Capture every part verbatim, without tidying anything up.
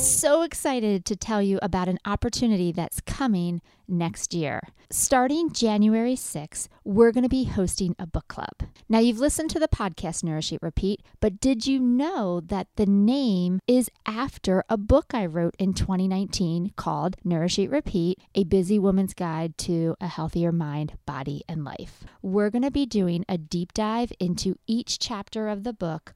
So excited to tell you about an opportunity that's coming next year. Starting January sixth, we're going to be hosting a book club. Now, you've listened to the podcast Nourish Eat Repeat, but did you know that the name is after a book I wrote in twenty nineteen called Nourish Eat Repeat, A Busy Woman's Guide to a Healthier Mind, Body, and Life? We're going to be doing a deep dive into each chapter of the book,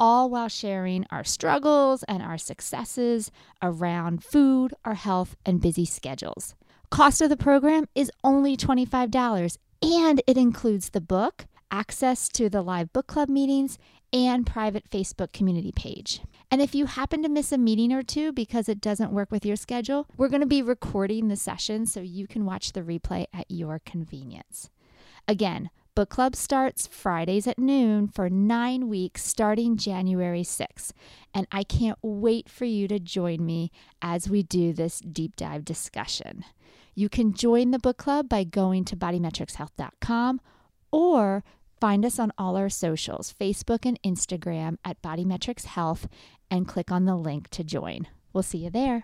all while sharing our struggles and our successes around food, our health, and busy schedules. Cost of the program is only twenty-five dollars, and it includes the book, access to the live book club meetings, and private Facebook community page. And if you happen to miss a meeting or two because it doesn't work with your schedule, we're going to be recording the session so you can watch the replay at your convenience. Again, book club starts Fridays at noon for nine weeks starting January sixth, and I can't wait for you to join me as we do this deep dive discussion. You can join the book club by going to body metrics health dot com or find us on all our socials, Facebook and Instagram at Body Metrics Health, and click on the link to join. We'll see you there.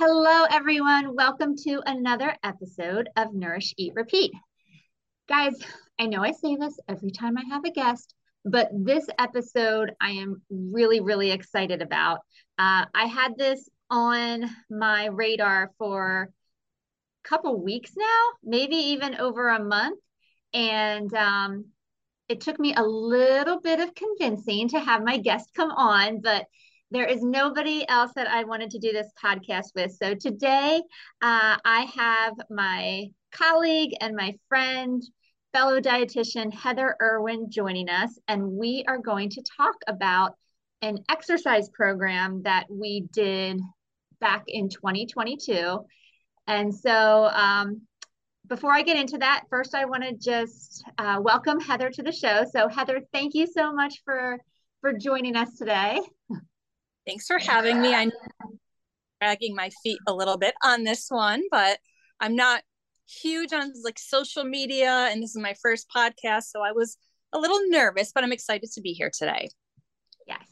Hello, everyone. Welcome to another episode of Nourish, Eat, Repeat. Guys, I know I say this every time I have a guest, but this episode I am really, really excited about. Uh, I had this on my radar for a couple weeks now, maybe even over a month. And um, it took me a little bit of convincing to have my guest come on, but there is nobody else that I wanted to do this podcast with. So today uh, I have my colleague and my friend, fellow dietitian Heather Irwin joining us, and we are going to talk about an exercise program that we did back in twenty twenty-two. And so um, before I get into that, first I want to just uh, welcome Heather to the show. So Heather, thank you so much for, for joining us today. Thanks for having me. I'm dragging my feet a little bit on this one, but I'm not huge on like social media, and this is my first podcast, so I was a little nervous, but I'm excited to be here today. Yes.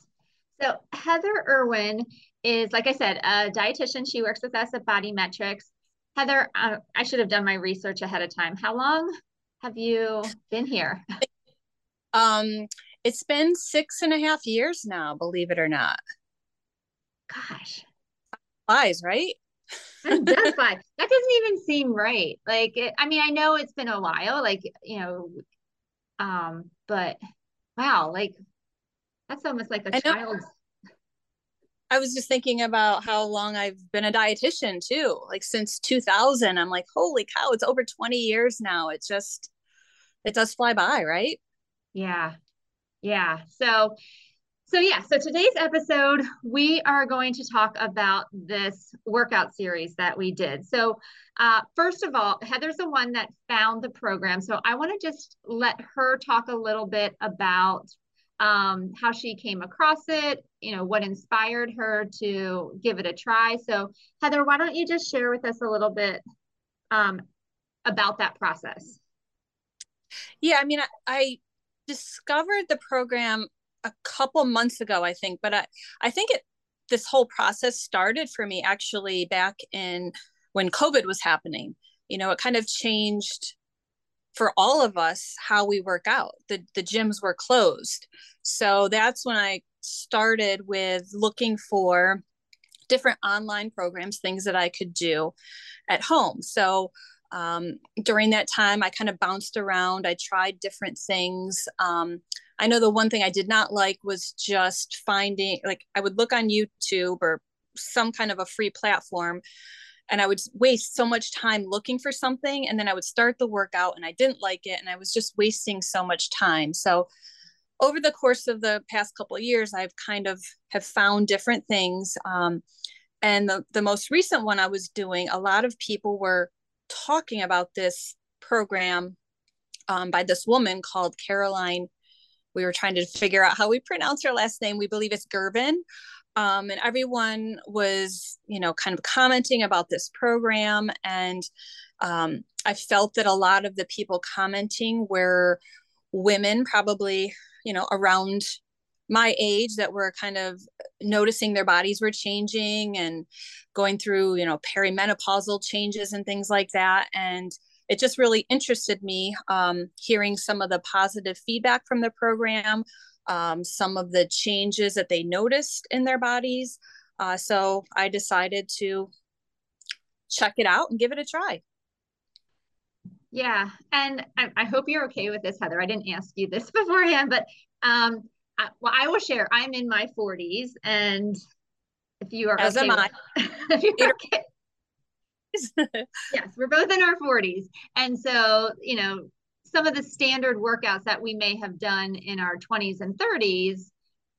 So Heather Irwin is, like I said, a dietitian. She works with us at Body Metrics. Heather, uh, I should have done my research ahead of time. How long have you been here? Um, it's been six and a half years now, believe it or not. Gosh. Lies, right? That does fly. That doesn't even seem right. Like, it, I mean, I know it's been a while, like, you know, um, but wow, like that's almost like a child's. I was just thinking about how long I've been a dietitian too. Like since two thousand, I'm like, holy cow, it's over twenty years now. It just, it does fly by, right? Yeah. Yeah. So, So yeah, so today's episode, we are going to talk about this workout series that we did. So uh, first of all, Heather's the one that found the program. So I want to just let her talk a little bit about um, how she came across it, you know, what inspired her to give it a try. So Heather, why don't you just share with us a little bit um, about that process? Yeah, I mean, I, I discovered the program a couple months ago, I think, but I, I think it, this whole process started for me actually back in when COVID was happening. You know, it kind of changed for all of us how we work out. The, the gyms were closed. So that's when I started with looking for different online programs, things that I could do at home. So um, during that time, I kind of bounced around. I tried different things. Um, I know the one thing I did not like was just finding, like I would look on YouTube or some kind of a free platform, and I would waste so much time looking for something. And then I would start the workout and I didn't like it. And I was just wasting so much time. So over the course of the past couple of years, I've kind of have found different things. Um, and the, the most recent one I was doing, a lot of people were talking about this program um, by this woman called Caroline. We were trying to figure out how we pronounce her last name. We believe it's Girvan. Um, and everyone was, you know, kind of commenting about this program. And um, I felt that a lot of the people commenting were women, probably, you know, around my age, that were kind of noticing their bodies were changing and going through, you know, perimenopausal changes and things like that. And it just really interested me, um, hearing some of the positive feedback from the program, um, some of the changes that they noticed in their bodies. Uh, so I decided to check it out and give it a try. Yeah. And I, I hope you're okay with this, Heather. I didn't ask you this beforehand, but um, I, well, I will share. I'm in my forties, and if you are As okay, am I. With, if you're okay. Yes, we're both in our forties. And so, you know, some of the standard workouts that we may have done in our twenties and thirties,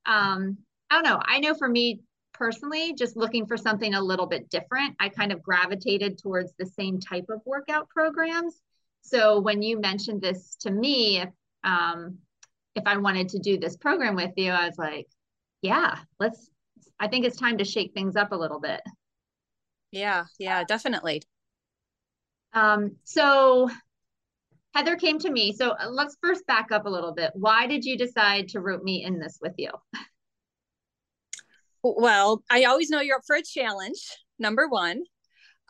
um, I don't know. I know for me personally, just looking for something a little bit different, I kind of gravitated towards the same type of workout programs. So when you mentioned this to me, if, um, if I wanted to do this program with you, I was like, yeah, let's, I think it's time to shake things up a little bit. Yeah, yeah, definitely. Um, so Heather came to me. So let's first back up a little bit. Why did you decide to rope me in this with you? Well, I always know you're up for a challenge, number one.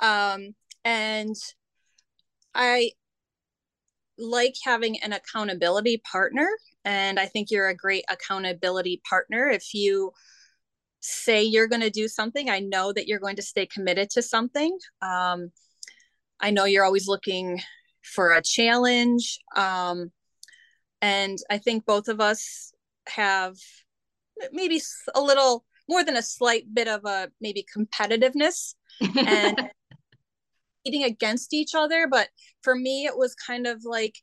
Um, and I like having an accountability partner. And I think you're a great accountability partner. If you say you're going to do something, I know that you're going to stay committed to something. Um, I know you're always looking for a challenge. Um, and I think both of us have maybe a little more than a slight bit of a maybe competitiveness and eating against each other. But for me, it was kind of like,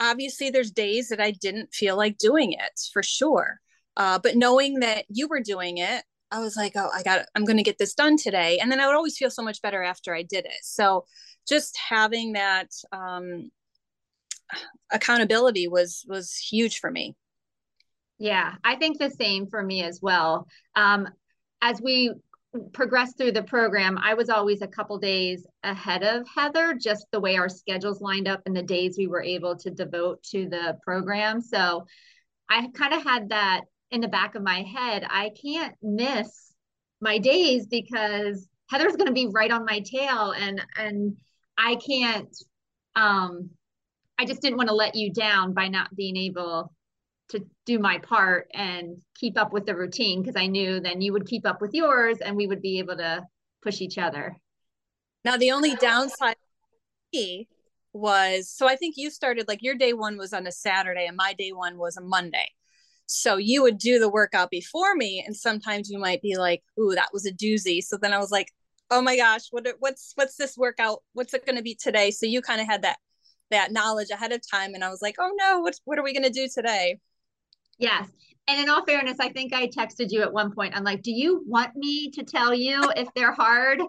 obviously there's days that I didn't feel like doing it for sure. Uh, but knowing that you were doing it, I was like, oh, I got it. I'm going to get this done today. And then I would always feel so much better after I did it. So just having that um, accountability was, was huge for me. Yeah, I think the same for me as well. Um, as we progressed through the program, I was always a couple days ahead of Heather, just the way our schedules lined up and the days we were able to devote to the program. So I kind of had that in the back of my head. I can't miss my days because Heather's going to be right on my tail, and, and I can't, um, I just didn't want to let you down by not being able to do my part and keep up with the routine. Cause I knew then you would keep up with yours and we would be able to push each other. Now, the only downside was, so I think you started, like your day one was on a Saturday and my day one was a Monday. So you would do the workout before me, and sometimes you might be like, ooh, that was a doozy. So then I was like, oh my gosh, what, what's, what's this workout? What's it going to be today? So you kind of had that, that knowledge ahead of time. And I was like, oh no, what, what are we going to do today? Yes. And in all fairness, I think I texted you at one point. I'm like, do you want me to tell you if they're hard?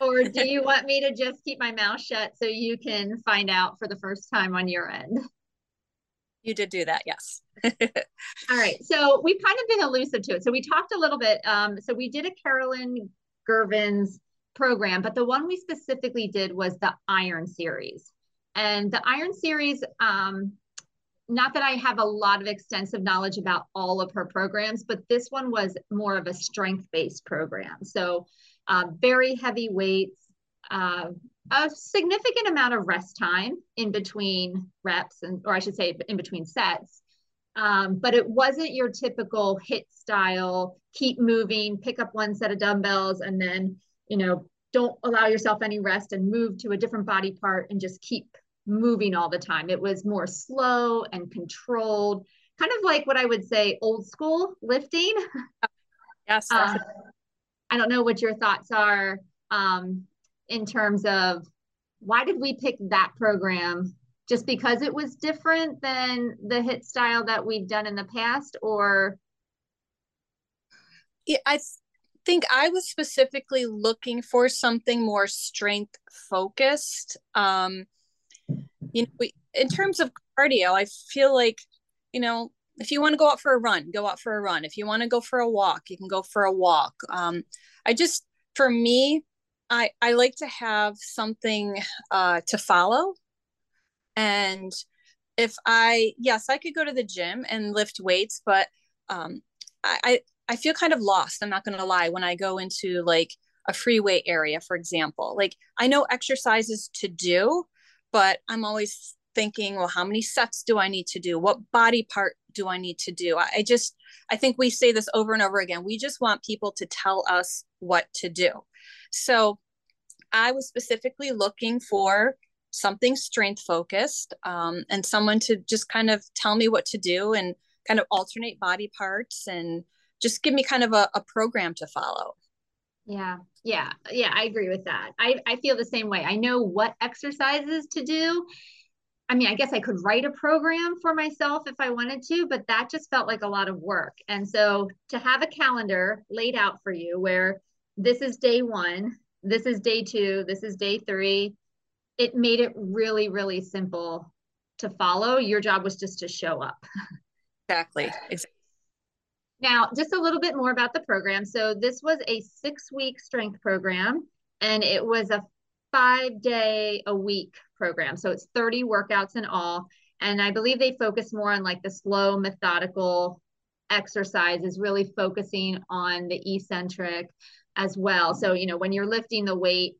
Or do you want me to just keep my mouth shut so you can find out for the first time on your end? You did do that, yes. All right. So we've kind of been elusive to it. So we talked a little bit. Um, so we did a Caroline Girvan's program, but the one we specifically did was the Iron Series. And the Iron Series, um, not that I have a lot of extensive knowledge about all of her programs, but this one was more of a strength-based program. So Uh, very heavy weights, uh, a significant amount of rest time in between reps, and or I should say in between sets. Um, but it wasn't your typical HIIT style, keep moving, pick up one set of dumbbells, and then, you know, don't allow yourself any rest and move to a different body part and just keep moving all the time. It was more slow and controlled, kind of like what I would say old school lifting. Yes. Uh, I don't know what your thoughts are um, in terms of why did we pick that program just because it was different than the HIIT style that we've done in the past? Or yeah, I think I was specifically looking for something more strength focused. Um, you know, we, in terms of cardio, I feel like, you know, if you want to go out for a run, go out for a run. If you want to go for a walk, you can go for a walk. Um, I just, for me, I, I like to have something uh, to follow. And if I, yes, I could go to the gym and lift weights, but um, I, I feel kind of lost. I'm not going to lie. When I go into like a free weight area, for example, like I know exercises to do, but I'm always thinking, well, how many sets do I need to do? What body part do I need to do? I, I just, I think we say this over and over again. We just want people to tell us what to do. So I was specifically looking for something strength focused, um, and someone to just kind of tell me what to do and kind of alternate body parts and just give me kind of a, a program to follow. Yeah. Yeah. Yeah. I agree with that. I, I feel the same way. I know what exercises to do. I mean, I guess I could write a program for myself if I wanted to, but that just felt like a lot of work. And so to have a calendar laid out for you where this is day one, this is day two, this is day three, it made it really, really simple to follow. Your job was just to show up. Exactly. Exactly. Now, just a little bit more about the program. So this was a six-week strength program, and it was a five-day-a-week program. So it's thirty workouts in all. And I believe they focus more on like the slow, methodical exercises, really focusing on the eccentric as well. So, you know, when you're lifting the weight,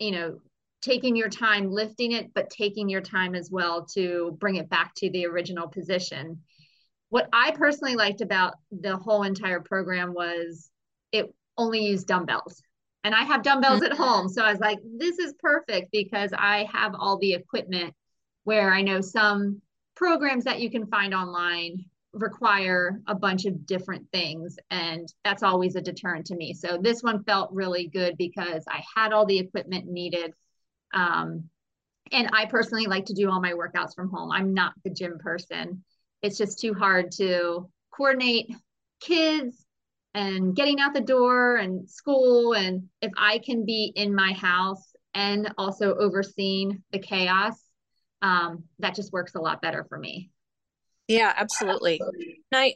you know, taking your time lifting it, but taking your time as well to bring it back to the original position. What I personally liked about the whole entire program was it only used dumbbells. And I have dumbbells at home. So I was like, this is perfect because I have all the equipment, where I know some programs that you can find online require a bunch of different things. And that's always a deterrent to me. So this one felt really good because I had all the equipment needed. Um, and I personally like to do all my workouts from home. I'm not the gym person. It's just too hard to coordinate kids and getting out the door and school. And if I can be in my house and also overseeing the chaos, um, that just works a lot better for me. Yeah, absolutely. And I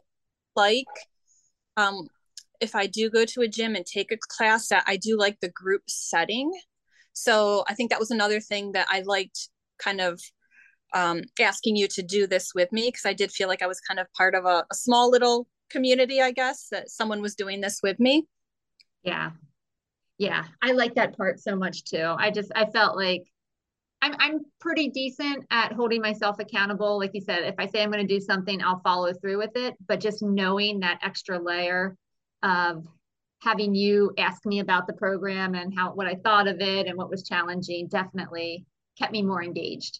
like, um, if I do go to a gym and take a class, that I do like the group setting. So I think that was another thing that I liked, kind of um, asking you to do this with me, because I did feel like I was kind of part of a, a small little community, I guess, that someone was doing this with me. Yeah. Yeah. I like that part so much too. I just, I felt like I'm, I'm pretty decent at holding myself accountable. Like you said, if I say I'm going to do something, I'll follow through with it. But just knowing that extra layer of having you ask me about the program and how, what I thought of it and what was challenging, definitely kept me more engaged.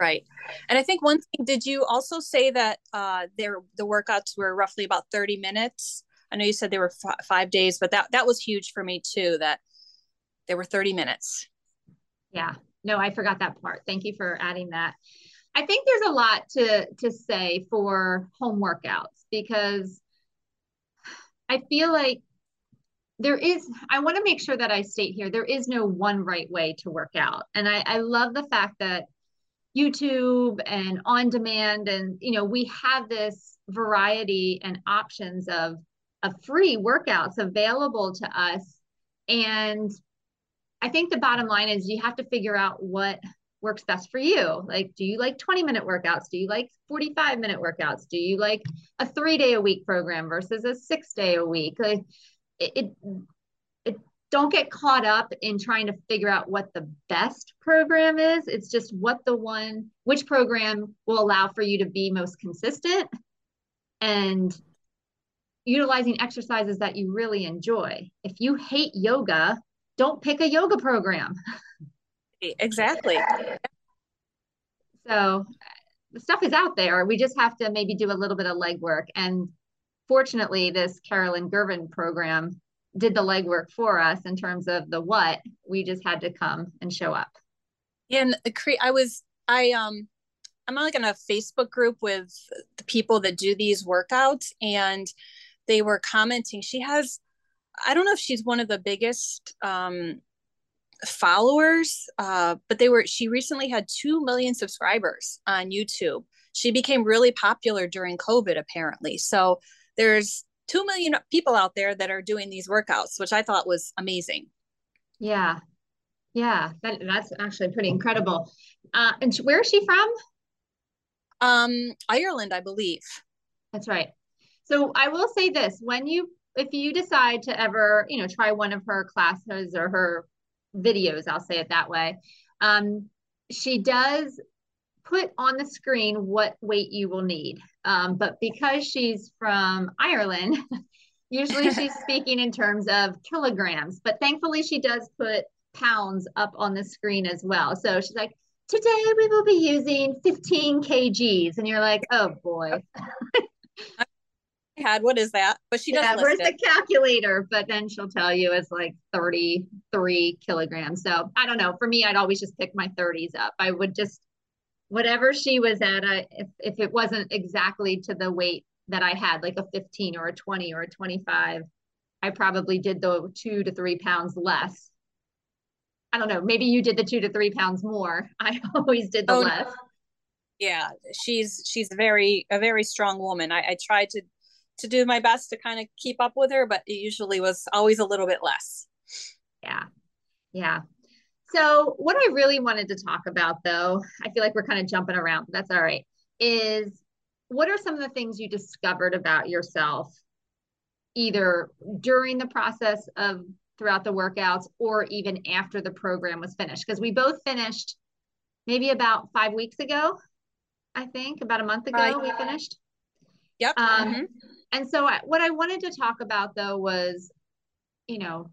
Right. And I think one thing, did you also say that uh, there, the workouts were roughly about thirty minutes? I know you said they were f five days, but that, that was huge for me too, that they were thirty minutes. Yeah, no, I forgot that part. Thank you for adding that. I think there's a lot to, to say for home workouts, because I feel like there is, I want to make sure that I state here, there is no one right way to work out. And I, I love the fact that YouTube and on demand, and, you know, we have this variety and options of, of free workouts available to us. And I think the bottom line is you have to figure out what works best for you. Like, do you like twenty minute workouts? Do you like forty-five minute workouts? Do you like a three day a week program versus a six day a week? Like, it, it, it don't get caught up in trying to figure out what the best program is. It's just what the one, which program will allow for you to be most consistent and utilizing exercises that you really enjoy. If you hate yoga, don't pick a yoga program. Exactly. So the stuff is out there. We just have to maybe do a little bit of legwork. And fortunately, this Caroline Girvan program did the legwork for us in terms of the what. We just had to come and show up. And I was, I um I'm like in a Facebook group with the people that do these workouts, and they were commenting. She has, I don't know if she's one of the biggest um, followers, uh, but they were, she recently had two million subscribers on YouTube. She became really popular during COVID, apparently. So there's two million people out there that are doing these workouts, which I thought was amazing. Yeah. Yeah. That, that's actually pretty incredible. Uh, and where is she from? Um, Ireland, I believe. That's right. So I will say this, when you, if you decide to ever, you know, try one of her classes or her videos, I'll say it that way. Um, she does put on the screen what weight you will need. Um, but because she's from Ireland, usually she's speaking in terms of kilograms, but thankfully she does put pounds up on the screen as well. So she's like, today we will be using fifteen kilograms. And you're like, oh boy. had what is that? But she doesn't. Yeah, where's the calculator? But then she'll tell you it's like thirty-three kilograms. So I don't know. For me, I'd always just pick my thirties up. I would just, whatever she was at, I, if, if it wasn't exactly to the weight that I had, like a fifteen or a twenty or a twenty-five, I probably did the two to three pounds less. I don't know. Maybe you did the two to three pounds more. I always did the oh, less. No. Yeah. She's, she's very, a very strong woman. I, I tried to, to do my best to kind of keep up with her, but it usually was always a little bit less. Yeah. Yeah. So what I really wanted to talk about though, I feel like we're kind of jumping around, but that's all right, is what are some of the things you discovered about yourself either during the process of throughout the workouts or even after the program was finished? Because we both finished maybe about five weeks ago, I think about a month ago uh, we finished. Yep. Um, mm-hmm. And so I, what I wanted to talk about though was, you know,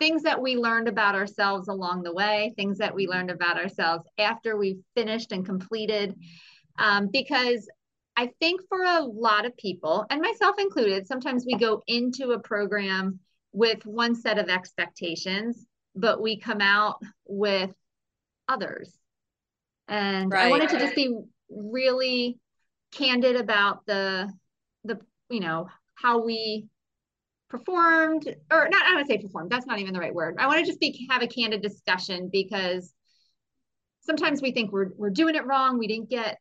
things that we learned about ourselves along the way, things that we learned about ourselves after we finished and completed, um, because I think for a lot of people, and myself included, sometimes we go into a program with one set of expectations, but we come out with others. And right. I wanted to just be really candid about the, the, you know, how we performed, or not, I would say performed. That's not even the right word. I want to just be, have a candid discussion, because sometimes we think we're, we're doing it wrong. We didn't get,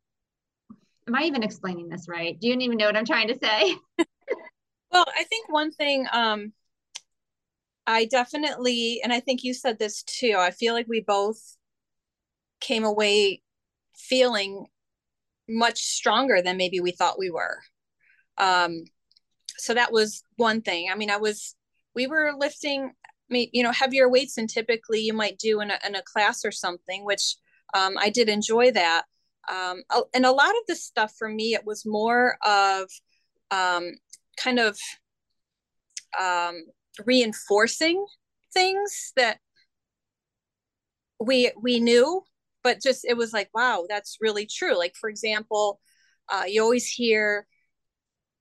am I even explaining this right? Do you even know what I'm trying to say? Well, I think one thing, um, I definitely, and I think you said this too, I feel like we both came away feeling much stronger than maybe we thought we were. Um, so that was one thing. I mean, I was, we were lifting, you know, heavier weights than typically you might do in a, in a class or something, which, um, I did enjoy that. Um, and a lot of this stuff for me, it was more of, um, kind of, um, reinforcing things that we, we knew, but just, it was like, wow, that's really true. Like, for example, uh, you always hear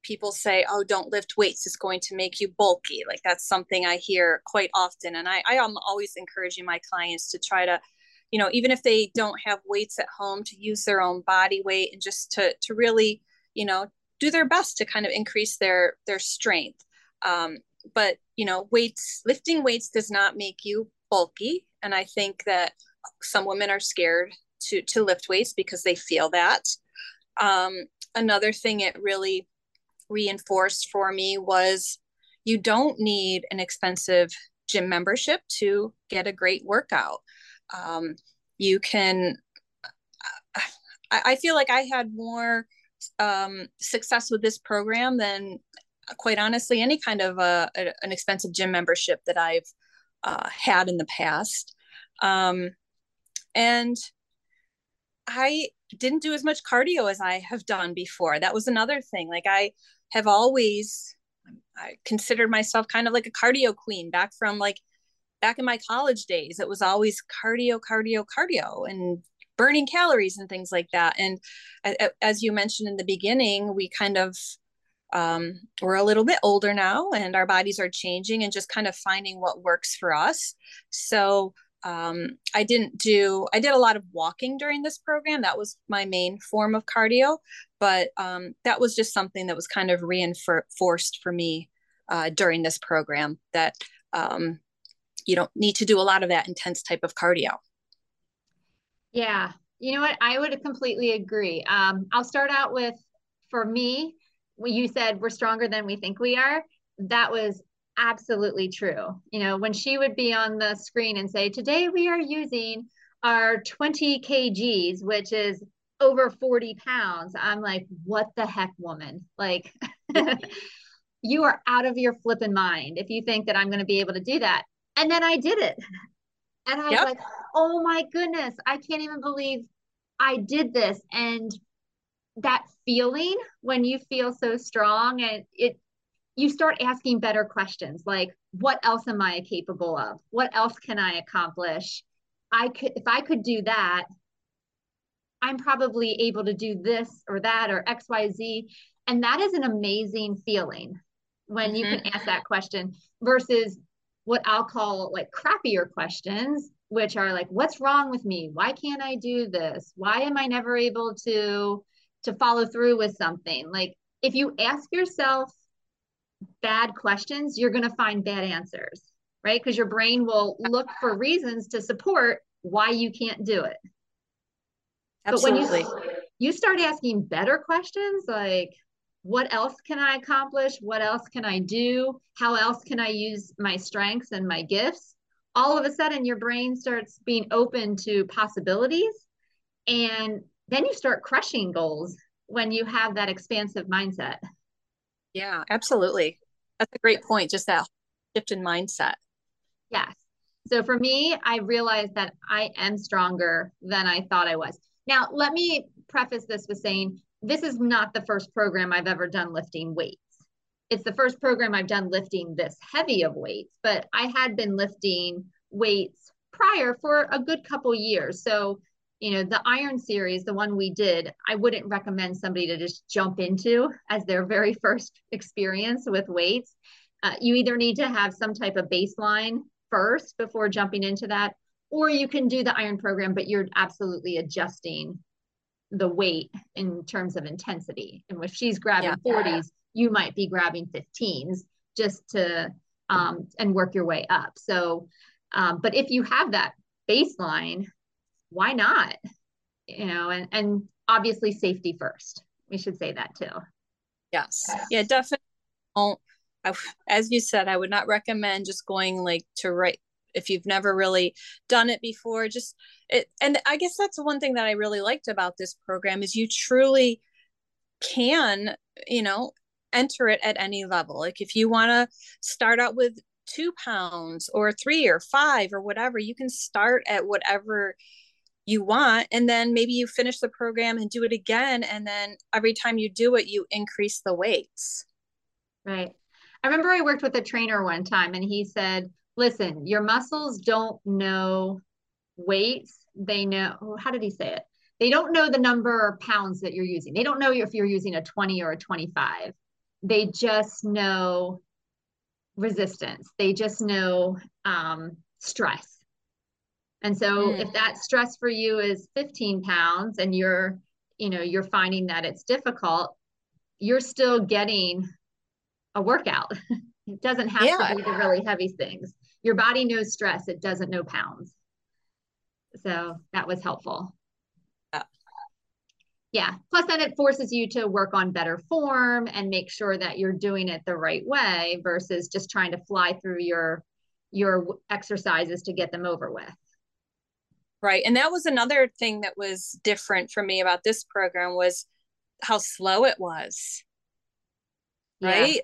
people say, oh, don't lift weights, it's going to make you bulky. Like, that's something I hear quite often. And I, I am always encouraging my clients to try to, you know, even if they don't have weights at home, to use their own body weight and just to, to really, you know, do their best to kind of increase their, their strength. Um, but, you know, weights, lifting weights does not make you bulky. And I think that some women are scared to, to lift weights because they feel that. Um, another thing it really reinforced for me was you don't need an expensive gym membership to get a great workout. Um, you can, I, I feel like I had more um, success with this program than quite honestly any kind of a, a, an expensive gym membership that I've uh, had in the past. Um, and I didn't do as much cardio as I have done before. That was another thing. Like, I have always, I considered myself kind of like a cardio queen back from like back in my college days. It was always cardio, cardio, cardio, and burning calories and things like that. And as you mentioned in the beginning, we kind of, um, we're a little bit older now and our bodies are changing and just kind of finding what works for us. So, Um, I didn't do, I did a lot of walking during this program. That was my main form of cardio, but um, that was just something that was kind of reinforced for me uh, during this program, that um, you don't need to do a lot of that intense type of cardio. Yeah. You know what? I would completely agree. Um, I'll start out with, for me, when you said we're stronger than we think we are, that was absolutely true. You know, when she would be on the screen and say, today we are using our twenty kilograms, which is over forty pounds. I'm like, what the heck, woman? Like, you are out of your flipping mind if you think that I'm going to be able to do that. And then I did it. And I yep. was like, oh my goodness, I can't even believe I did this. And that feeling when you feel so strong, and it, you start asking better questions. Like, what else am I capable of? What else can I accomplish? I could, if I could do that, I'm probably able to do this or that or X, Y, Z. And that is an amazing feeling when mm-hmm. you can ask that question, versus what I'll call like crappier questions, which are like, what's wrong with me? Why can't I do this? Why am I never able to, to follow through with something? Like, if you ask yourself bad questions, you're going to find bad answers, right? Because your brain will look for reasons to support why you can't do it. Absolutely. But when you, you start asking better questions, like, what else can I accomplish? What else can I do? How else can I use my strengths and my gifts? All of a sudden, your brain starts being open to possibilities. And then you start crushing goals when you have that expansive mindset. Yeah, absolutely. That's a great point. Just that shift in mindset. Yes. So for me, I realized that I am stronger than I thought I was. Now, let me preface this with saying, this is not the first program I've ever done lifting weights. It's the first program I've done lifting this heavy of weights, but I had been lifting weights prior for a good couple years. So, you know, the Iron Series, the one we did, I wouldn't recommend somebody to just jump into as their very first experience with weights. Uh, you either need to have some type of baseline first before jumping into that, or you can do the Iron program, but you're absolutely adjusting the weight in terms of intensity. And if she's grabbing yeah. forties, you might be grabbing fifteens just to, um, and work your way up. So, um, but if you have that baseline, why not? You know, and, and obviously safety first, we should say that too. Yes. yes. Yeah, definitely. Don't, I, as you said, I would not recommend just going like to right. If you've never really done it before, just it. And I guess that's one thing that I really liked about this program is you truly can, you know, enter it at any level. Like if you want to start out with two pounds or three or five or whatever, you can start at whatever you want. And then maybe you finish the program and do it again. And then every time you do it, you increase the weights. Right. I remember I worked with a trainer one time and he said, listen, your muscles don't know weights. They know, how did he say it? They don't know the number of pounds that you're using. They don't know if you're using a twenty or a twenty-five. They just know resistance. They just know um, stress. And so mm. if that stress for you is fifteen pounds and you're, you know, you're finding that it's difficult, you're still getting a workout. It doesn't have yeah. to be the really heavy things. Your body knows stress. It doesn't know pounds. So that was helpful. Yeah. yeah. Plus then it forces you to work on better form and make sure that you're doing it the right way versus just trying to fly through your, your exercises to get them over with. Right. And that was another thing that was different for me about this program was how slow it was. Right. Yeah.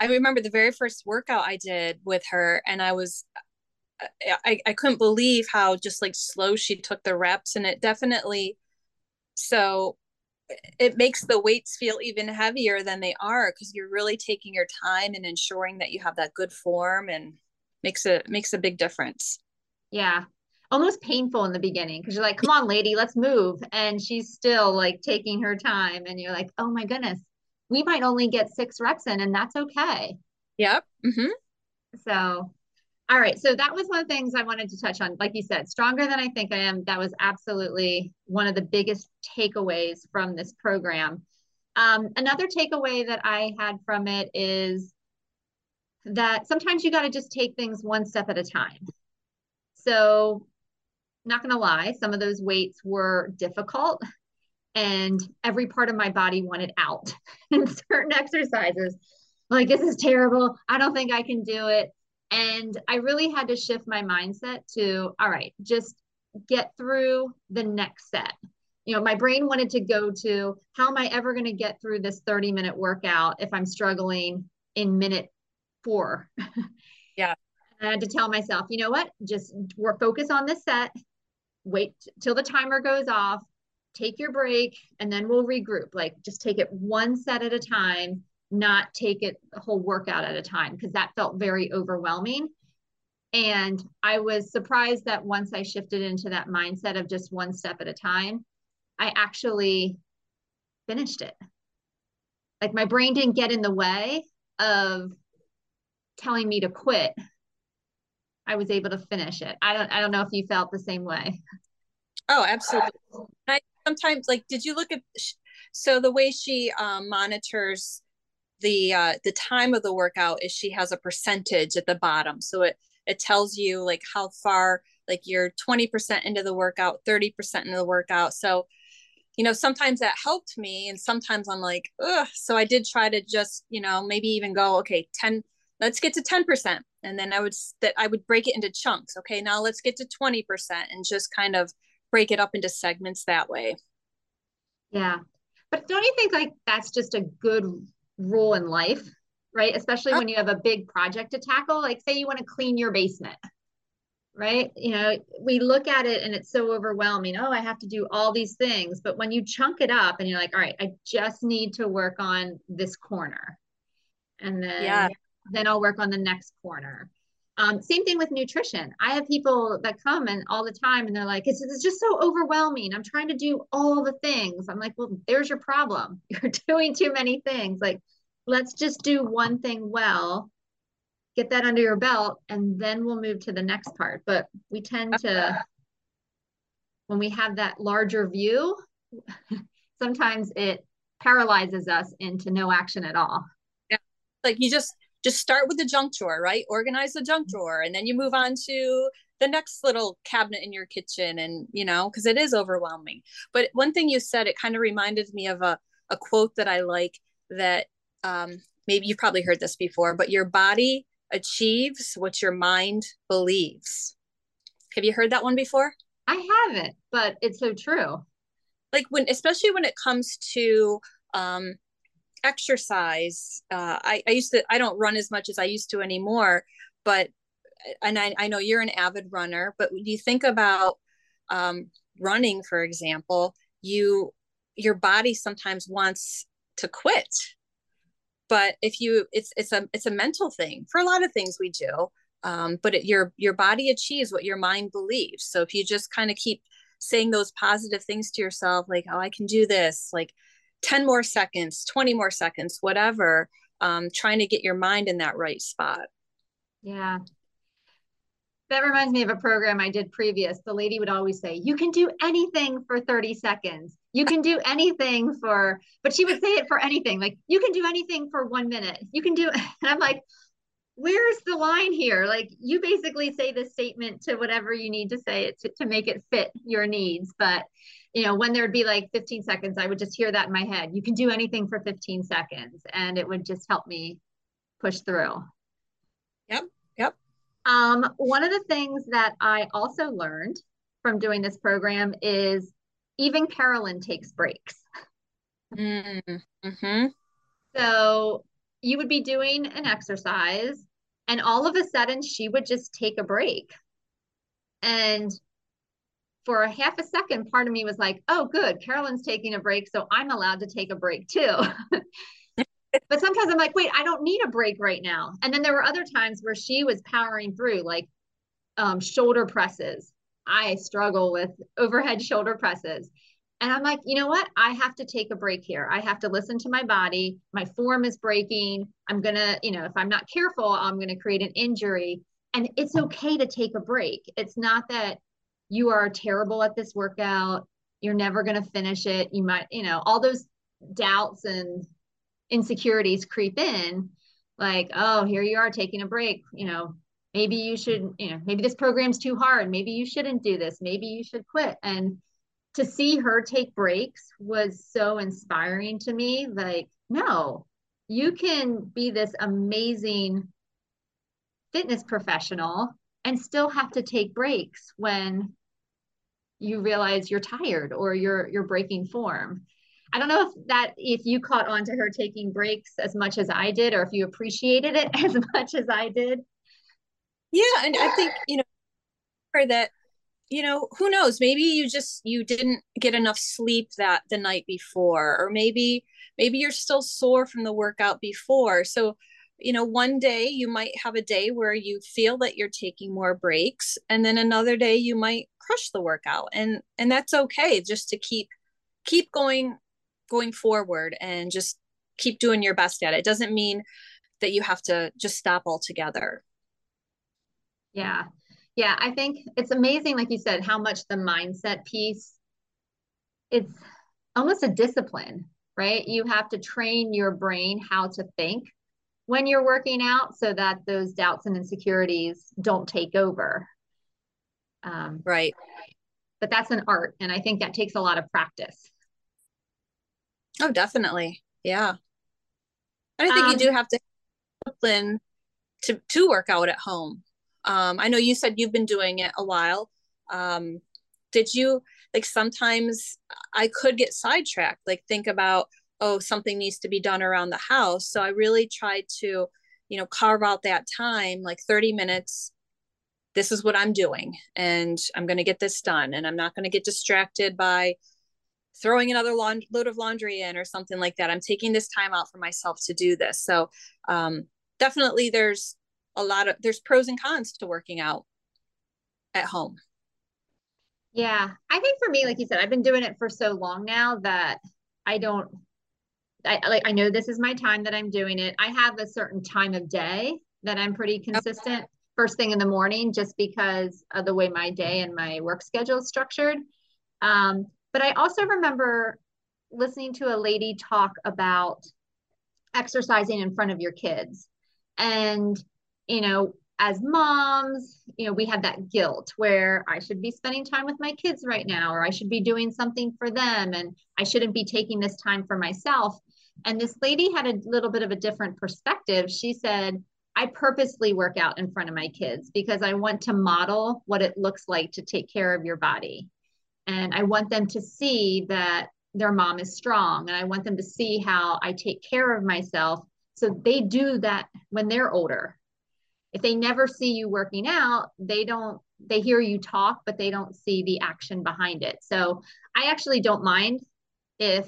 I remember the very first workout I did with her and I was, I, I couldn't believe how just like slow she took the reps, and it definitely, so it makes the weights feel even heavier than they are because you're really taking your time and ensuring that you have that good form, and makes a, makes a big difference. Yeah. Almost painful in the beginning because you're like, come on lady, let's move. And she's still like taking her time and you're like, oh my goodness. We might only get six reps in, and that's okay. Yep. Mm-hmm. So All right. So that was one of the things I wanted to touch on. Like you said, stronger than I think I am. That was absolutely one of the biggest takeaways from this program. Um, another takeaway that I had from it is that sometimes you got to just take things one step at a time. So not going to lie, some of those weights were difficult and every part of my body wanted out in certain exercises. Like, this is terrible. I don't think I can do it. And I really had to shift my mindset to, all right, just get through the next set. You know, my brain wanted to go to, how am I ever going to get through this thirty minute workout if I'm struggling in minute four? Yeah. I had to tell myself, you know what, just work, focus on this set, wait till the timer goes off, take your break, and then we'll regroup. Like, just take it one set at a time, not take it a whole workout at a time, because that felt very overwhelming. And I was surprised that once I shifted into that mindset of just one step at a time, I actually finished it. Like, my brain didn't get in the way of telling me to quit. I was able to finish it. I don't, I don't know if you felt the same way. Oh, absolutely. I sometimes, like, did you look at, so the way she um, monitors the, uh, the time of the workout is she has a percentage at the bottom. So it, it tells you like how far, like you're twenty percent into the workout, thirty percent into the workout. So, you know, sometimes that helped me. And sometimes I'm like, ugh. So I did try to just, you know, maybe even go, okay, ten, let's get to ten percent. And then I would, that I would break it into chunks. Okay, now let's get to twenty percent, and just kind of break it up into segments that way. Yeah. But don't you think like that's just a good rule in life, right? Especially when you have a big project to tackle, like say you want to clean your basement, right? You know, we look at it and it's so overwhelming. Oh, I have to do all these things. But when you chunk it up and you're like, all right, I just need to work on this corner. And then yeah. Then I'll work on the next corner. Um, same thing with nutrition. I have people that come and all the time and they're like, it's, it's just so overwhelming. I'm trying to do all the things. I'm like, well, there's your problem. You're doing too many things. Like, let's just do one thing well, get that under your belt, and then we'll move to the next part. But we tend to, when we have that larger view, sometimes it paralyzes us into no action at all. Yeah. Like you just, Just start with the junk drawer, right? Organize the junk drawer, and then you move on to the next little cabinet in your kitchen. And, you know, because it is overwhelming. But one thing you said, it kind of reminded me of a, a quote that I like that um, maybe you've probably heard this before, but your body achieves what your mind believes. Have you heard that one before? I haven't, but it's so true. Like when, especially when it comes to, um, exercise. Uh, I, I used to, I don't run as much as I used to anymore, but, and I, I know you're an avid runner, but when you think about um, running, for example, you, your body sometimes wants to quit, but if you, it's, it's a, it's a mental thing for a lot of things we do. Um, but it, your, your body achieves what your mind believes. So if you just kind of keep saying those positive things to yourself, like, oh, I can do this. Like, ten more seconds, twenty more seconds, whatever, um, trying to get your mind in that right spot. Yeah. That reminds me of a program I did previous. The lady would always say, you can do anything for thirty seconds. You can do anything for, but she would say it for anything. Like, you can do anything for one minute. You can do, and I'm like, where's the line here? Like, you basically say this statement to whatever you need to say it to, to make it fit your needs. But you know, when there'd be like fifteen seconds, I would just hear that in my head. You can do anything for fifteen seconds. And it would just help me push through. Yep. Yep. Um, one of the things that I also learned from doing this program is even Carolyn takes breaks. Mm-hmm. So you would be doing an exercise and all of a sudden she would just take a break. And for a half a second, part of me was like, oh, good, Carolyn's taking a break, so I'm allowed to take a break too. But sometimes I'm like, wait, I don't need a break right now. And then there were other times where she was powering through, like um, shoulder presses. I struggle with overhead shoulder presses. And I'm like, you know what? I have to take a break here. I have to listen to my body. My form is breaking. I'm going to, you know, if I'm not careful, I'm going to create an injury. And it's okay to take a break. It's not that you are terrible at this workout, you're never going to finish it. You might, you know, all those doubts and insecurities creep in like, oh, here you are taking a break. You know, maybe you should, you know, maybe this program's too hard. Maybe you shouldn't do this. Maybe you should quit. And to see her take breaks was so inspiring to me. Like, no, you can be this amazing fitness professional and still have to take breaks when you realize you're tired or you're you're breaking form. I don't know if that if you caught on to her taking breaks as much as I did, or if you appreciated it as much as I did. Yeah, and I think, you know, for that, you know, who knows, maybe you just you didn't get enough sleep that the night before, or maybe maybe you're still sore from the workout before. So, you know, one day you might have a day where you feel that you're taking more breaks, and then another day you might crush the workout, and and that's okay. Just to keep keep going going forward and just keep doing your best at it. It doesn't mean that you have to just stop altogether. Yeah. Yeah, I think it's amazing, like you said, how much the mindset piece, it's almost a discipline, right? You have to train your brain how to think when you're working out so that those doubts and insecurities don't take over. Um, right. But that's an art. And I think that takes a lot of practice. Oh, definitely. Yeah. And I think um, you do have to discipline to, to work out at home. Um, I know you said you've been doing it a while. Um, did you, like, sometimes I could get sidetracked, like think about, oh, something needs to be done around the house. So I really tried to, you know, carve out that time, like thirty minutes. This is what I'm doing, and I'm going to get this done. And I'm not going to get distracted by throwing another laund- load of laundry in or something like that. I'm taking this time out for myself to do this. So um, definitely there's a lot of, there's pros and cons to working out at home. Yeah. I think for me, like you said, I've been doing it for so long now that I don't, I like, I know this is my time that I'm doing it. I have a certain time of day that I'm pretty consistent. Okay. First thing in the morning, just because of the way my day and my work schedule is structured. Um, but I also remember listening to a lady talk about exercising in front of your kids. And, you know, as moms, you know, we have that guilt where I should be spending time with my kids right now, or I should be doing something for them, and I shouldn't be taking this time for myself. And this lady had a little bit of a different perspective. She said, I purposely work out in front of my kids because I want to model what it looks like to take care of your body. And I want them to see that their mom is strong. And I want them to see how I take care of myself. So they do that when they're older. If they never see you working out, they don't, they hear you talk, but they don't see the action behind it. So I actually don't mind if,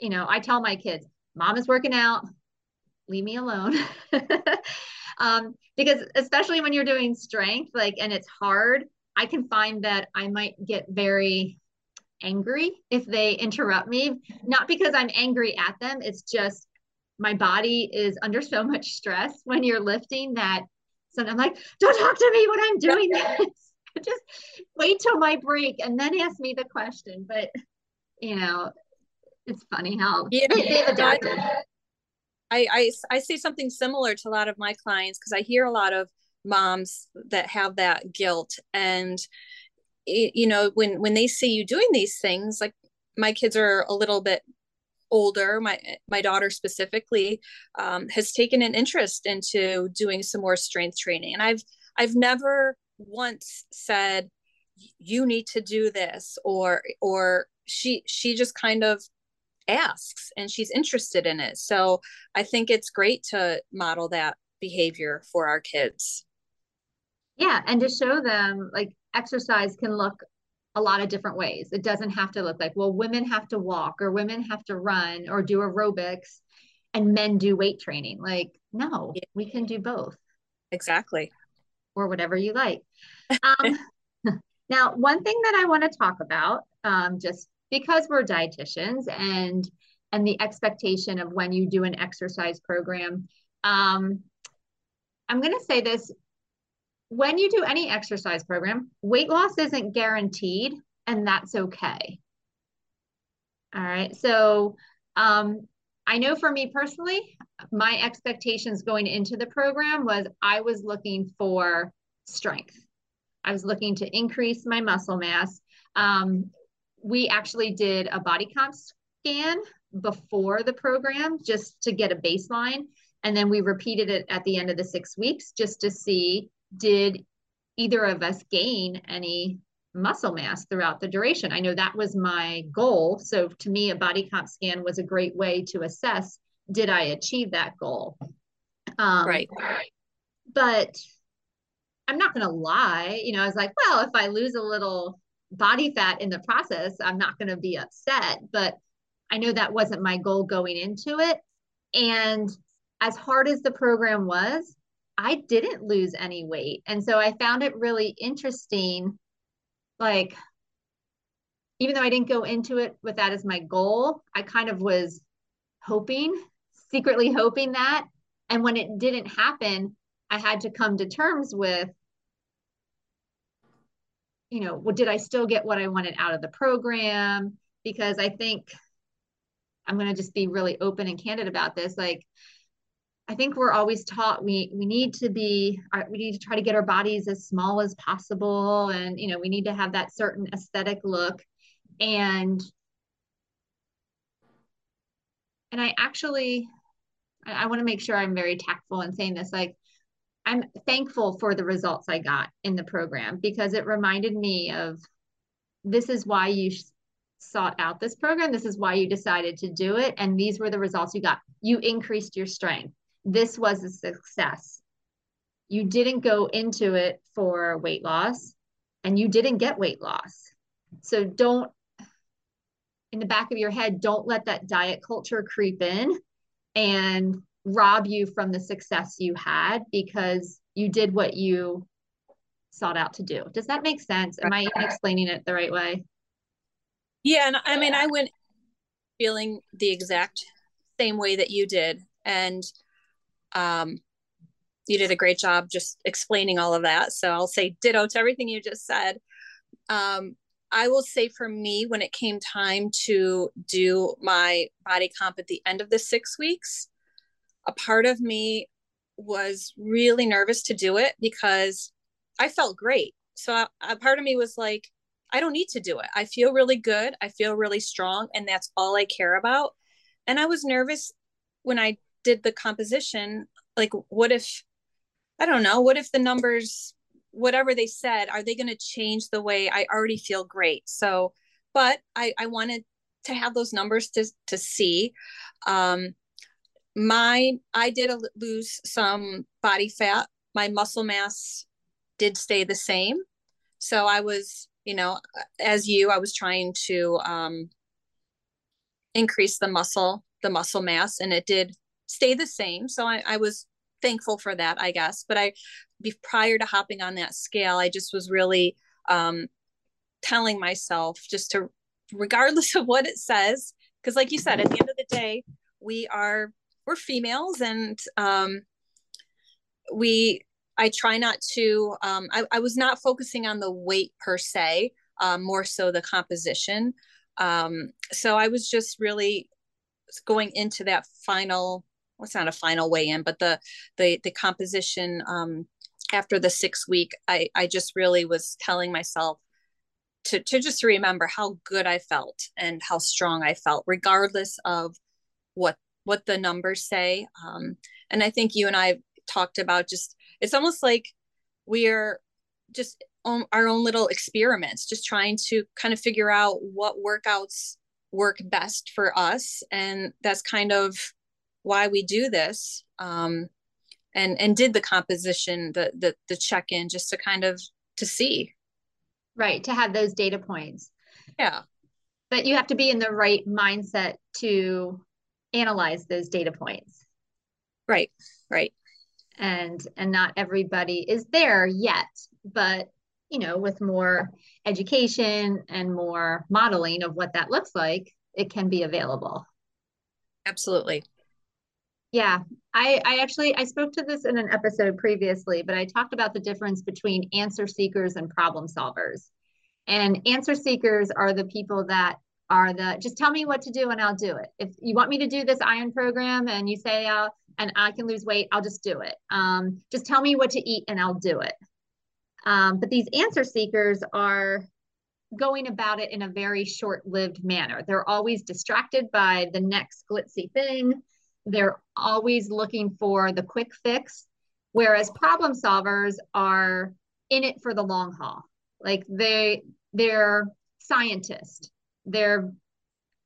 you know, I tell my kids, mom is working out, leave me alone. um, because especially when you're doing strength, like, and it's hard, I can find that I might get very angry if they interrupt me, not because I'm angry at them. It's just, my body is under so much stress when you're lifting that. So I'm like, don't talk to me when I'm doing this. Just wait till my break and then ask me the question. But, you know, it's funny how yeah, they've adapted. I, I, I say something similar to a lot of my clients because I hear a lot of moms that have that guilt. And, it, you know, when, when they see you doing these things, like my kids are a little bit older, my my daughter specifically um, has taken an interest into doing some more strength training, and I've I've never once said you need to do this, or or she she just kind of asks and she's interested in it. So I think it's great to model that behavior for our kids. Yeah, and to show them like exercise can look a lot of different ways. It doesn't have to look like, well, women have to walk or women have to run or do aerobics and men do weight training. Like, no, yeah. We can do both. Exactly. Or whatever you like. Um, now, one thing that I want to talk about, um, just because we're dietitians and, and the expectation of when you do an exercise program, um, I'm going to say this, when you do any exercise program, weight loss isn't guaranteed, and that's okay. All right. So um, I know for me personally, my expectations going into the program was I was looking for strength. I was looking to increase my muscle mass. Um, we actually did a body comp scan before the program just to get a baseline. And then we repeated it at the end of the six weeks just to see, did either of us gain any muscle mass throughout the duration? I know that was my goal. So to me, a body comp scan was a great way to assess, did I achieve that goal? Um, right. But I'm not going to lie. You know, I was like, well, if I lose a little body fat in the process, I'm not going to be upset. But I know that wasn't my goal going into it. And as hard as the program was, I didn't lose any weight. And so I found it really interesting. Like, even though I didn't go into it with that as my goal, I kind of was hoping, secretly hoping that. And when it didn't happen, I had to come to terms with, you know, well, did I still get what I wanted out of the program? Because I think I'm going to just be really open and candid about this. Like, I think we're always taught we we need to be, we need to try to get our bodies as small as possible. And, you know, we need to have that certain aesthetic look. And, and I actually, I, I want to make sure I'm very tactful in saying this. Like, I'm thankful for the results I got in the program, because it reminded me of, this is why you sought out this program. This is why you decided to do it. And these were the results you got. You increased your strength. This was a success. You didn't go into it for weight loss, and you didn't get weight loss. So don't, in the back of your head, don't let that diet culture creep in and rob you from the success you had, because you did what you sought out to do. Does that make sense? Am I even explaining it the right way? Yeah. And I mean, I went feeling the exact same way that you did. And um, you did a great job just explaining all of that. So I'll say ditto to everything you just said. Um, I will say for me, when it came time to do my body comp at the end of the six weeks, a part of me was really nervous to do it because I felt great. So I, a part of me was like, I don't need to do it. I feel really good. I feel really strong. And that's all I care about. And I was nervous when I did the composition. Like, what if, I don't know, what if the numbers, whatever they said, are they going to change the way I already feel great? So, but I, I wanted to have those numbers to, to see. Um, my, I did lose some body fat. My muscle mass did stay the same. So I was, you know, as you, I was trying to um, increase the muscle, the muscle mass, and it did stay the same. So I, I was thankful for that, I guess. But I, prior to hopping on that scale, I just was really um, telling myself just to, regardless of what it says, because like you said, at the end of the day, we are, we're females, and um, we, I try not to, um, I, I was not focusing on the weight per se, um, more so the composition. Um, so I was just really going into that final, well, it's not a final weigh in, but the, the, the composition, um, after the six week, I, I just really was telling myself to, to just remember how good I felt and how strong I felt, regardless of what, what the numbers say. Um, and I think you and I talked about just, it's almost like we're just on our own little experiments, just trying to kind of figure out what workouts work best for us. And that's kind of why we do this. Um, and, and did the composition, the, the, the check-in, just to kind of, to see. Right. To have those data points. Yeah. But you have to be in the right mindset to analyze those data points. Right. Right. And, and not everybody is there yet, but, you know, with more education and more modeling of what that looks like, it can be available. Absolutely. Yeah. I, I actually, I spoke to this in an episode previously, but I talked about the difference between answer seekers and problem solvers. And answer seekers are the people that are the, just tell me what to do and I'll do it. If you want me to do this iron program and you say, I'll, and I can lose weight, I'll just do it. Um, just tell me what to eat and I'll do it. Um, but these answer seekers are going about it in a very short-lived manner. They're always distracted by the next glitzy thing. They're always looking for the quick fix, whereas problem solvers are in it for the long haul. Like they, they're scientists. They're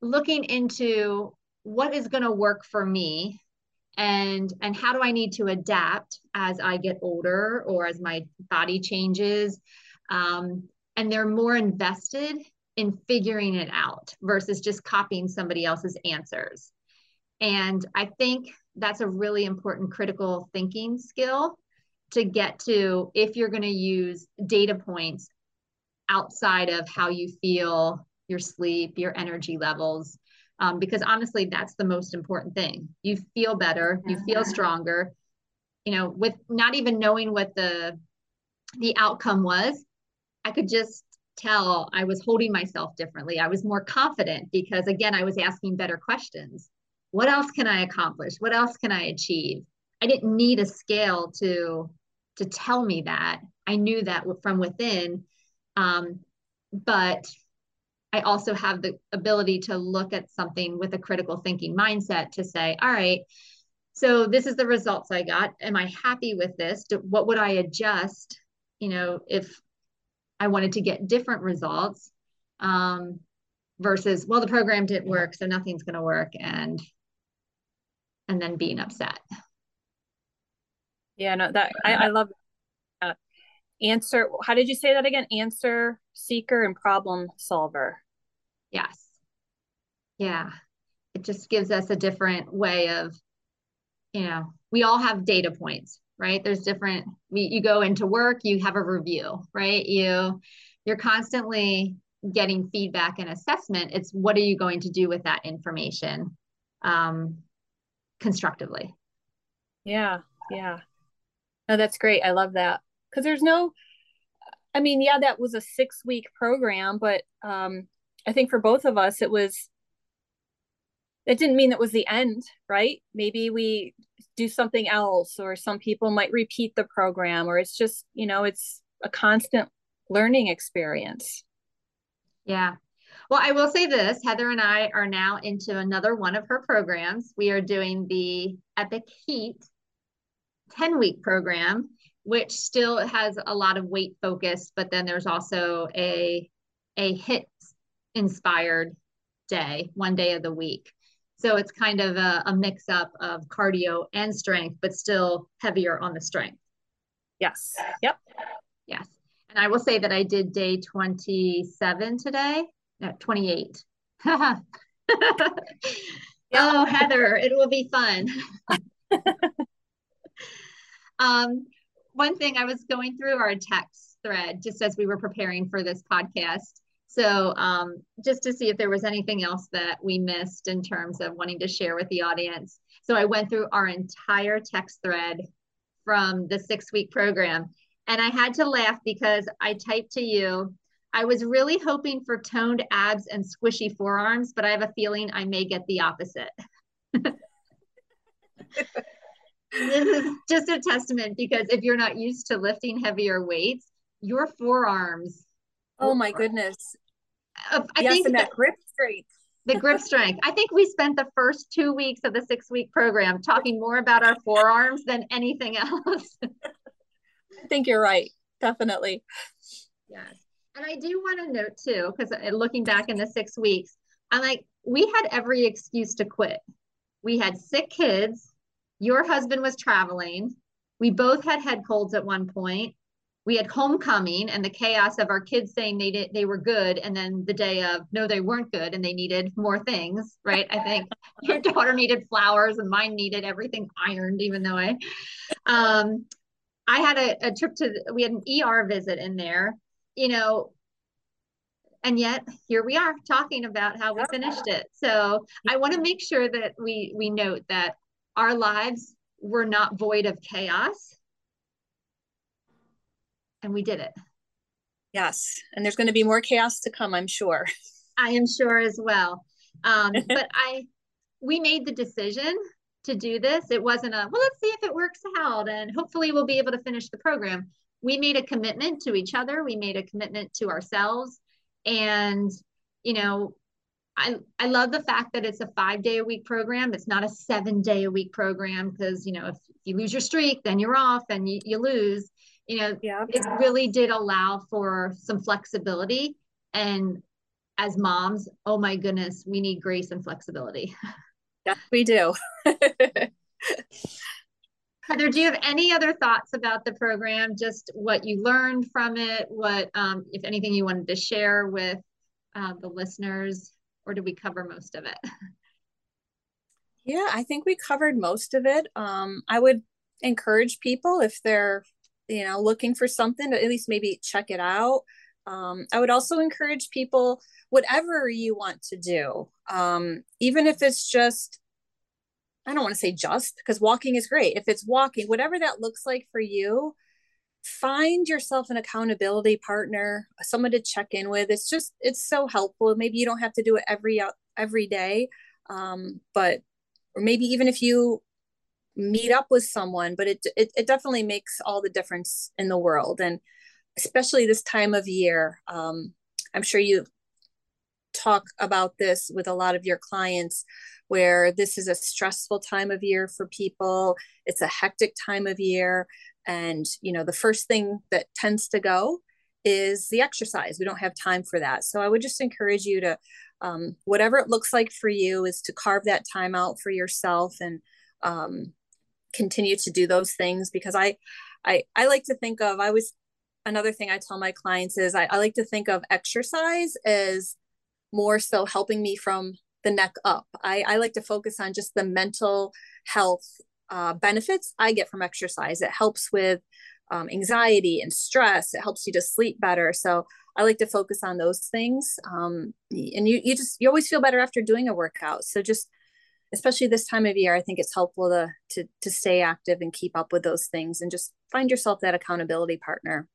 looking into what is going to work for me and, and how do I need to adapt as I get older or as my body changes. Um, and they're more invested in figuring it out versus just copying somebody else's answers. And I think that's a really important critical thinking skill to get to if you're going to use data points outside of how you feel, your sleep, your energy levels, um, because honestly, that's the most important thing. You feel better, you feel stronger, you know, with not even knowing what the, the outcome was. I could just tell I was holding myself differently. I was more confident because, again, I was asking better questions. What else can I accomplish? What else can I achieve? I didn't need a scale to, to tell me that. I knew that from within. Um, but I also have the ability to look at something with a critical thinking mindset to say, all right, so this is the results I got. Am I happy with this? Do, what would I adjust? You know, if I wanted to get different results, um, versus, well, the program didn't work, so nothing's going to work. And and then being upset. Yeah, no, that I, I love that. Answer. How did you say that again? Answer seeker and problem solver. Yes. Yeah. It just gives us a different way of, you know, we all have data points, right? There's different, we, you go into work, you have a review, right? You, you're constantly getting feedback and assessment. It's what are you going to do with that information? Um, constructively. Yeah. Yeah. No, that's great. I love that. Cause there's no, I mean, yeah, that was a six week program, but, um, I think for both of us, it was, it didn't mean that was the end, right? Maybe we do something else, or some people might repeat the program, or it's just, you know, it's a constant learning experience. Yeah. Well, I will say this, Heather and I are now into another one of her programs. We are doing the Epic Heat ten week program, which still has a lot of weight focus, but then there's also a, a HIIT inspired day, one day of the week. So it's kind of a, a mix up of cardio and strength, but still heavier on the strength. Yes. Yep. Yes. And I will say that I did day twenty-seven today, no, twenty-eight. Yeah. Oh, Heather, it will be fun. um, one thing, I was going through our text thread just as we were preparing for this podcast. So um, just to see if there was anything else that we missed in terms of wanting to share with the audience. So I went through our entire text thread from the six-week program. And I had to laugh because I typed to you, I was really hoping for toned abs and squishy forearms, but I have a feeling I may get the opposite. This is just a testament, because if you're not used to lifting heavier weights, your forearms. Oh my goodness. Uh, I yes, think and that the, grip strength. The grip strength. I think we spent the first two weeks of the six-week program talking more about our forearms than anything else. I think you're right. Definitely. Yes. And I do want to note too, because looking back in the six weeks, I'm like, we had every excuse to quit. We had sick kids. Your husband was traveling. We both had head colds at one point. We had homecoming and the chaos of our kids saying they did, they were good. And then the day of, no, they weren't good. And they needed more things, right? I think your daughter needed flowers and mine needed everything ironed, even though I, um, I had a, a trip to, we had an E R visit in there, you know, and yet here we are talking about how we finished it. So I want to make sure that we, we note that our lives we're not void of chaos. And we did it. Yes. And there's going to be more chaos to come, I'm sure. I am sure as well. Um, but I, we made the decision to do this. It wasn't a, well, let's see if it works out and hopefully we'll be able to finish the program. We made a commitment to each other. We made a commitment to ourselves. And, you know, I, I love the fact that it's a five day a week program. It's not a seven day a week program because, you know, if you lose your streak, then you're off and you, you lose, you know, yeah, okay. It really did allow for some flexibility. And as moms, oh my goodness, we need grace and flexibility. Yes, we do. Heather, do you have any other thoughts about the program? Just what you learned from it, what, um, if anything you wanted to share with uh, the listeners, or did we cover most of it? Yeah, I think we covered most of it. Um, I would encourage people if they're, you know, looking for something to at least maybe check it out. Um, I would also encourage people, whatever you want to do, um, even if it's just, I don't want to say just because walking is great. If it's walking, whatever that looks like for you, find yourself an accountability partner, someone to check in with. It's just, it's so helpful. Maybe you don't have to do it every, every day. Um, but, or maybe even if you meet up with someone, but it, it, it definitely makes all the difference in the world. And especially this time of year. Um, I'm sure you talk about this with a lot of your clients where this is a stressful time of year for people. It's a hectic time of year. And, you know, the first thing that tends to go is the exercise. We don't have time for that. So I would just encourage you to, um, whatever it looks like for you is to carve that time out for yourself and um, continue to do those things. Because I, I, I like to think of, I was, another thing I tell my clients is I, I like to think of exercise as more so helping me from the neck up. I, I like to focus on just the mental health uh, benefits I get from exercise. It helps with um, anxiety and stress. It helps you to sleep better. So I like to focus on those things. Um, and you, you just, you always feel better after doing a workout. So just, especially this time of year, I think it's helpful to, to, to stay active and keep up with those things and just find yourself that accountability partner.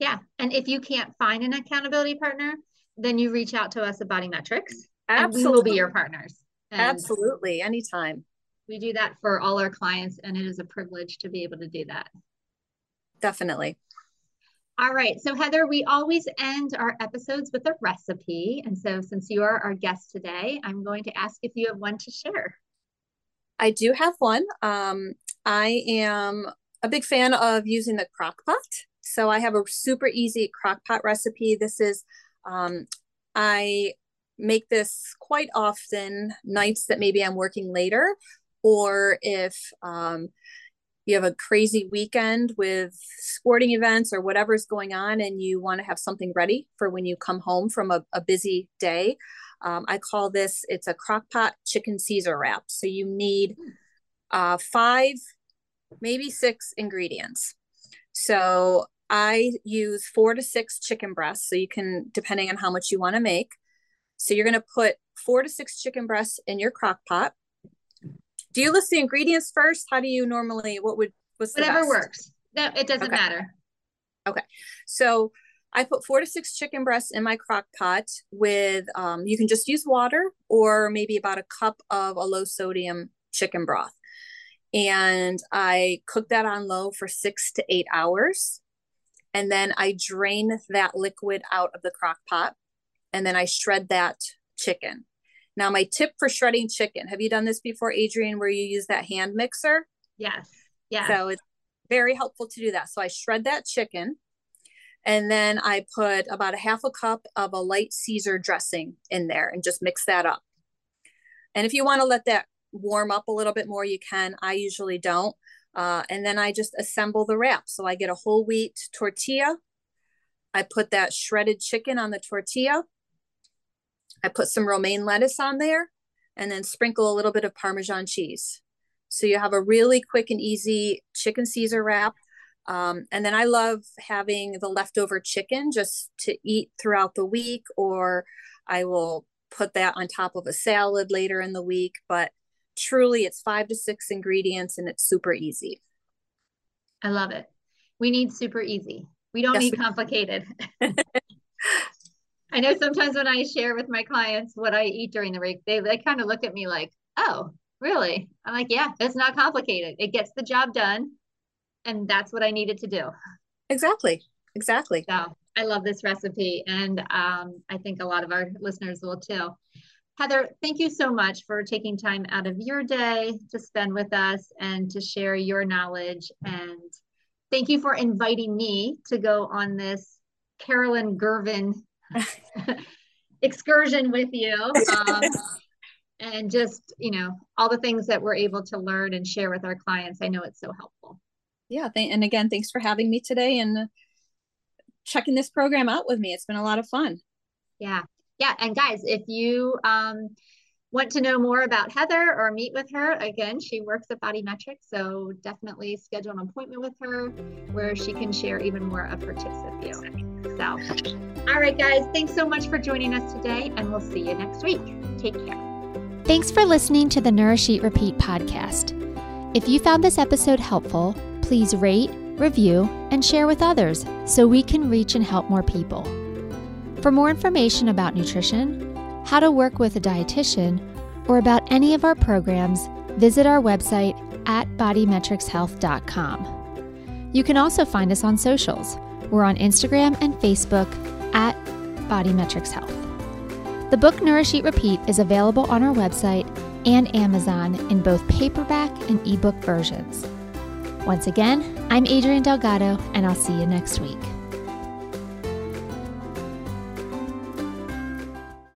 Yeah. And if you can't find an accountability partner, then you reach out to us at Body Metrics. Absolutely. And we will be your partners. And absolutely. Anytime. We do that for all our clients, and it is a privilege to be able to do that. Definitely. All right. So Heather, we always end our episodes with a recipe. And so since you are our guest today, I'm going to ask if you have one to share. I do have one. Um, I am a big fan of using the crock pot. So I have a super easy crock pot recipe. This is, um, I make this quite often nights that maybe I'm working later, or if um, you have a crazy weekend with sporting events or whatever's going on and you want to have something ready for when you come home from a, a busy day. Um, I call this, it's a crock pot chicken Caesar wrap. So you need uh, five, maybe six ingredients. So I use four to six chicken breasts. So you can, depending on how much you want to make. So you're going to put four to six chicken breasts in your crock pot. Do you list the ingredients first? How do you normally, what would, what's whatever the works. No, it doesn't okay. matter. Okay. So I put four to six chicken breasts in my crock pot with, um, you can just use water or maybe about a cup of a low sodium chicken broth. And I cook that on low for six to eight hours. And then I drain that liquid out of the crock pot. And then I shred that chicken. Now my tip for shredding chicken, have you done this before, Adrienne, where you use that hand mixer? Yes. Yeah. So it's very helpful to do that. So I shred that chicken. And then I put about a half a cup of a light Caesar dressing in there and just mix that up. And if you want to let that warm up a little bit more, you can. I usually don't. Uh, and then I just assemble the wrap. So I get a whole wheat tortilla. I put that shredded chicken on the tortilla. I put some romaine lettuce on there and then sprinkle a little bit of Parmesan cheese. So you have a really quick and easy chicken Caesar wrap. Um, and then I love having the leftover chicken just to eat throughout the week, or I will put that on top of a salad later in the week. But truly it's five to six ingredients and it's super easy. I love it. We need super easy. We don't yes, need we complicated. I know sometimes when I share with my clients what I eat during the week, they, they kind of look at me like, oh, really? I'm like, yeah, it's not complicated. It gets the job done. And that's what I needed to do. Exactly. Exactly. So I love this recipe. And um, I think a lot of our listeners will too. Heather, thank you so much for taking time out of your day to spend with us and to share your knowledge. And thank you for inviting me to go on this Caroline Girvan excursion with you, um, and just, you know, all the things that we're able to learn and share with our clients. I know it's so helpful. Yeah. Th- and again, thanks for having me today and checking this program out with me. It's been a lot of fun. Yeah. Yeah. And guys, if you um, want to know more about Heather or meet with her, again, she works at Body Metrics. So definitely schedule an appointment with her where she can share even more of her tips with you. So, all right, guys, thanks so much for joining us today, and we'll see you next week. Take care. Thanks for listening to the Nourish Eat Repeat podcast. If you found this episode helpful, please rate, review, and share with others so we can reach and help more people. For more information about nutrition, how to work with a dietitian, or about any of our programs, visit our website at body metrics health dot com. You can also find us on socials. We're on Instagram and Facebook at Body Metrics Health. The book Nourish Eat Repeat is available on our website and Amazon in both paperback and ebook versions. Once again, I'm Adrienne Delgado, and I'll see you next week.